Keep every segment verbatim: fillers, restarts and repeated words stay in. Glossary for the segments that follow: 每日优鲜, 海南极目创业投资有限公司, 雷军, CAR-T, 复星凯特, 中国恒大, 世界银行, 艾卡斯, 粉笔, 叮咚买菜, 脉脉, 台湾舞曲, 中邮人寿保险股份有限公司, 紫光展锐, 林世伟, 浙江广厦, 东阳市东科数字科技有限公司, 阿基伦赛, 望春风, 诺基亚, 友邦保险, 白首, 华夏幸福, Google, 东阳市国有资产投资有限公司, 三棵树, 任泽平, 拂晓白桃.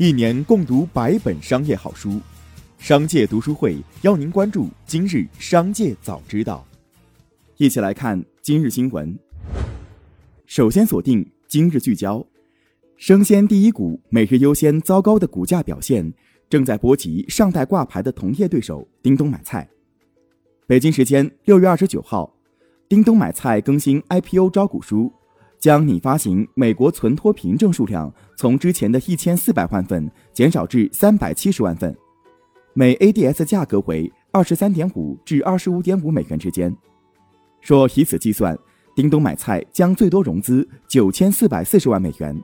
一年共读百本商业好书，商界读书会邀您关注今日商界早知道。一起来看今日新闻。首先锁定今日聚焦，生鲜第一股每日优鲜糟糕的股价表现，正在波及尚待挂牌的同业对手叮咚买菜。北京时间六月二十九号，叮咚买菜更新 I P O 招股书，将拟发行美国存托凭证数量从之前的一千四百万份减少至三百七十万份，每 A D S 价格为 二十三点五 至 二十五点五 美元之间。说以此计算，叮咚买菜将最多融资九千四百四十万美元，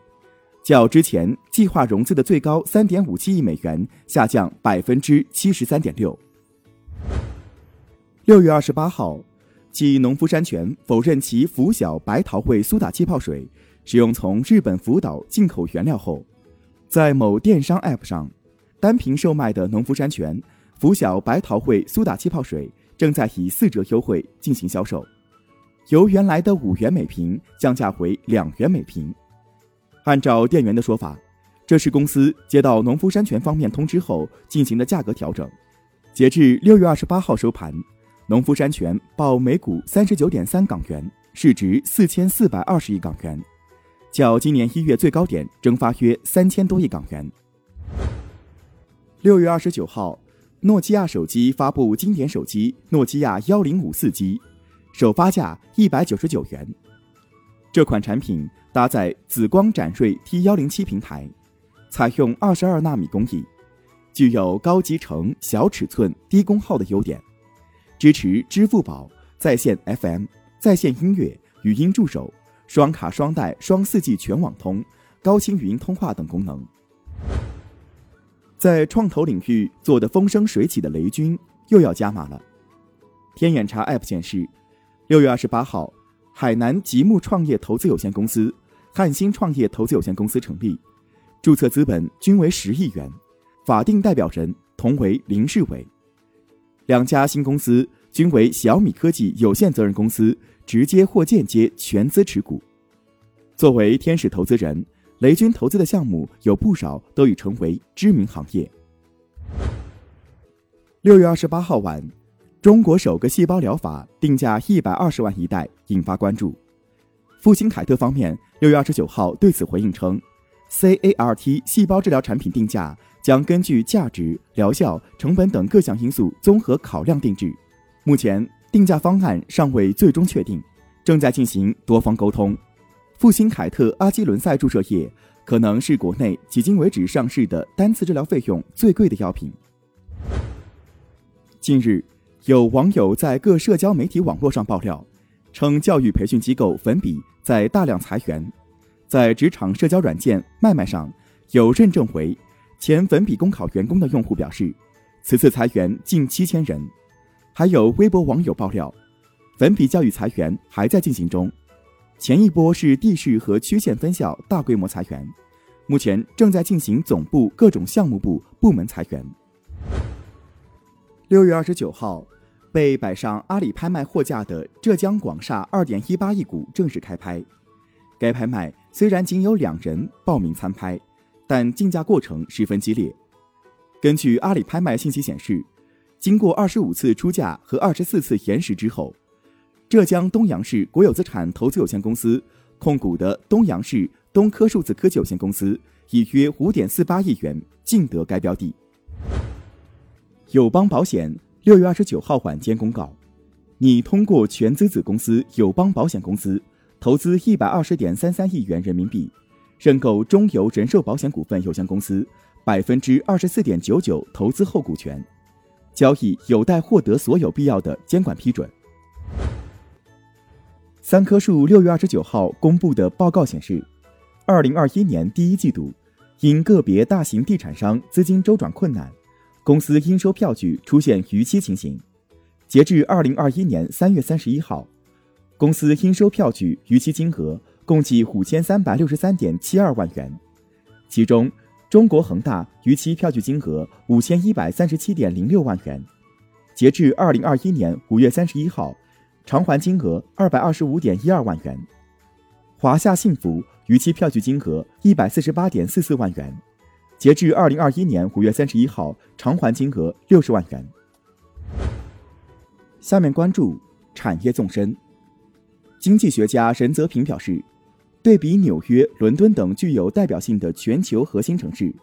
较之前计划融资的最高 三点五七亿美元下降 百分之七十三点六。 六月二十八号，继农夫山泉否认其拂晓白桃味苏打气泡水使用从日本福岛进口原料后，在某电商 A P P 上，单瓶售卖的农夫山泉拂晓白桃味苏打气泡水正在以四折优惠进行销售，由原来的五元每瓶降价为两元每瓶。按照店员的说法，这是公司接到农夫山泉方面通知后进行的价格调整。截至六月二十八号收盘，农夫山泉报每股 三十九点三港元，市值四千四百二十亿港元，较今年一月最高点蒸发约三千多亿港元。六月二十九号，诺基亚手机发布经典手机诺基亚一零五四 G， 首发价一百九十九元。这款产品搭载紫光展锐 T一零七 平台，采用二十二纳米工艺，具有高集成、小尺寸、低功耗的优点，支持支付宝、在线 F M、在线音乐、语音助手、双卡双待双 四 G 全网通、高清语音通话等功能。在创投领域做得风生水起的雷军又要加码了。天眼查 A P P 显示，六月二十八号，海南极目创业投资有限公司、汉芯创业投资有限公司成立，注册资本均为十亿元，法定代表人同为林世伟。两家新公司均为小米科技有限责任公司直接或间接全资持股。作为天使投资人，雷军投资的项目有不少都已成为知名行业。六月二十八号晚，中国首个细胞疗法定价一百二十万一袋引发关注。复星凯特方面六月二十九号对此回应称， C A R T 细胞治疗产品定价将根据价值、疗效、成本等各项因素综合考量定制，目前定价方案尚未最终确定，正在进行多方沟通。复星凯特阿基伦赛注射液可能是国内迄今为止上市的单次治疗费用最贵的药品。近日，有网友在各社交媒体网络上爆料，称教育培训机构粉笔在大量裁员，在职场社交软件麦麦上有认证为前粉笔公考员工的用户表示，此次裁员近七千人。还有微博网友爆料，粉笔教育裁员还在进行中，前一波是地市和区县分校大规模裁员，目前正在进行总部各种项目部部门裁员。六月二十九号，被摆上阿里拍卖货架的浙江广厦 二点一八亿股正式开拍。该拍卖虽然仅有两人报名参拍，但竞价过程十分激烈。根据阿里拍卖信息显示，经过二十五次出价和二十四次延时之后，浙江东阳市国有资产投资有限公司控股的东阳市东科数字科技有限公司以约 五点四八亿元竞得该标的。友邦保险六月二十九号晚间公告，拟通过全资子公司友邦保险公司投资 一百二十点三三亿元人民币认购中邮人寿保险股份有限公司 百分之二十四点九九 投资后股权，交易有待获得所有必要的监管批准。三棵树六月二十九号公布的报告显示，二零二一年第一季度因个别大型地产商资金周转困难，公司应收票据出现逾期情形。截至二零二一年三月三十一号，公司应收票据逾期金额共计 五千三百六十三点七二万元，其中中国恒大逾期票据金额 五千一百三十七点零六万元，截至二零二一年五月三十一号偿还金额 二百二十五点一二万元，华夏幸福逾期票据金额 一百四十八点四四万元，截至二零二一年五月三十一号，偿还金额六十万元。下面关注产业纵深。经济学家任泽平表示，对比纽约、伦敦等具有代表性的全球核心城市，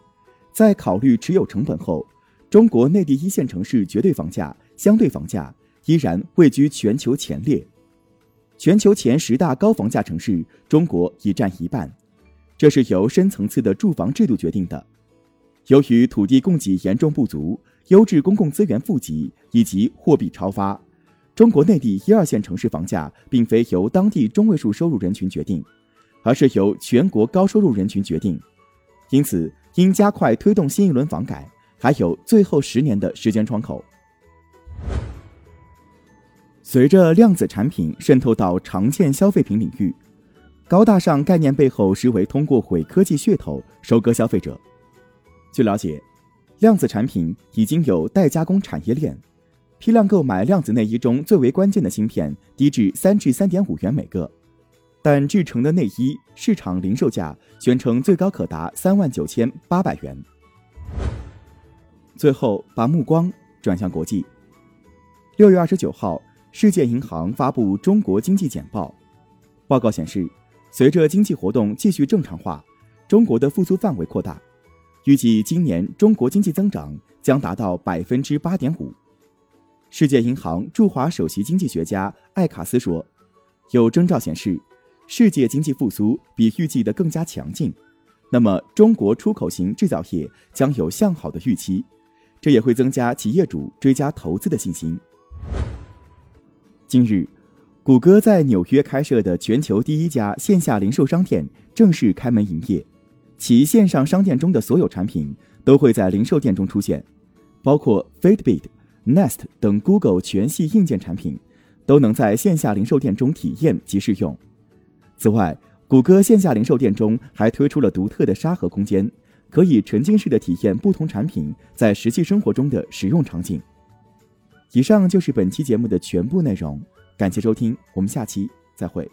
在考虑持有成本后，中国内地一线城市绝对房价、相对房价依然位居全球前列。全球前十大高房价城市，中国已占一半，这是由深层次的住房制度决定的。由于土地供给严重不足，优质公共资源富集以及货币超发，中国内地一二线城市房价并非由当地中位数收入人群决定，而是由全国高收入人群决定。因此，应加快推动新一轮房改，还有最后十年的时间窗口。随着量子产品渗透到常见消费品领域，高大上概念背后实为通过伪科技噱头收割消费者。据了解，量子产品已经有代加工产业链，批量购买量子内衣中最为关键的芯片低至三至三点五元每个，但制成的内衣市场零售价宣称最高可达三万九千八百元。最后，把目光转向国际。六月二十九号，世界银行发布中国经济简报。报告显示，随着经济活动继续正常化，中国的复苏范围扩大，预计今年中国经济增长将达到 百分之八点五。 世界银行驻华首席经济学家艾卡斯说，有征兆显示世界经济复苏比预计的更加强劲，那么中国出口型制造业将有向好的预期，这也会增加企业主追加投资的信心。近日，谷歌在纽约开设的全球第一家线下零售商店正式开门营业，其线上商店中的所有产品都会在零售店中出现，包括 Fitbit、Nest 等 Google 全系硬件产品都能在线下零售店中体验及试用。此外，谷歌线下零售店中还推出了独特的沙盒空间，可以沉浸式的体验不同产品在实际生活中的使用场景。以上就是本期节目的全部内容，感谢收听，我们下期再会。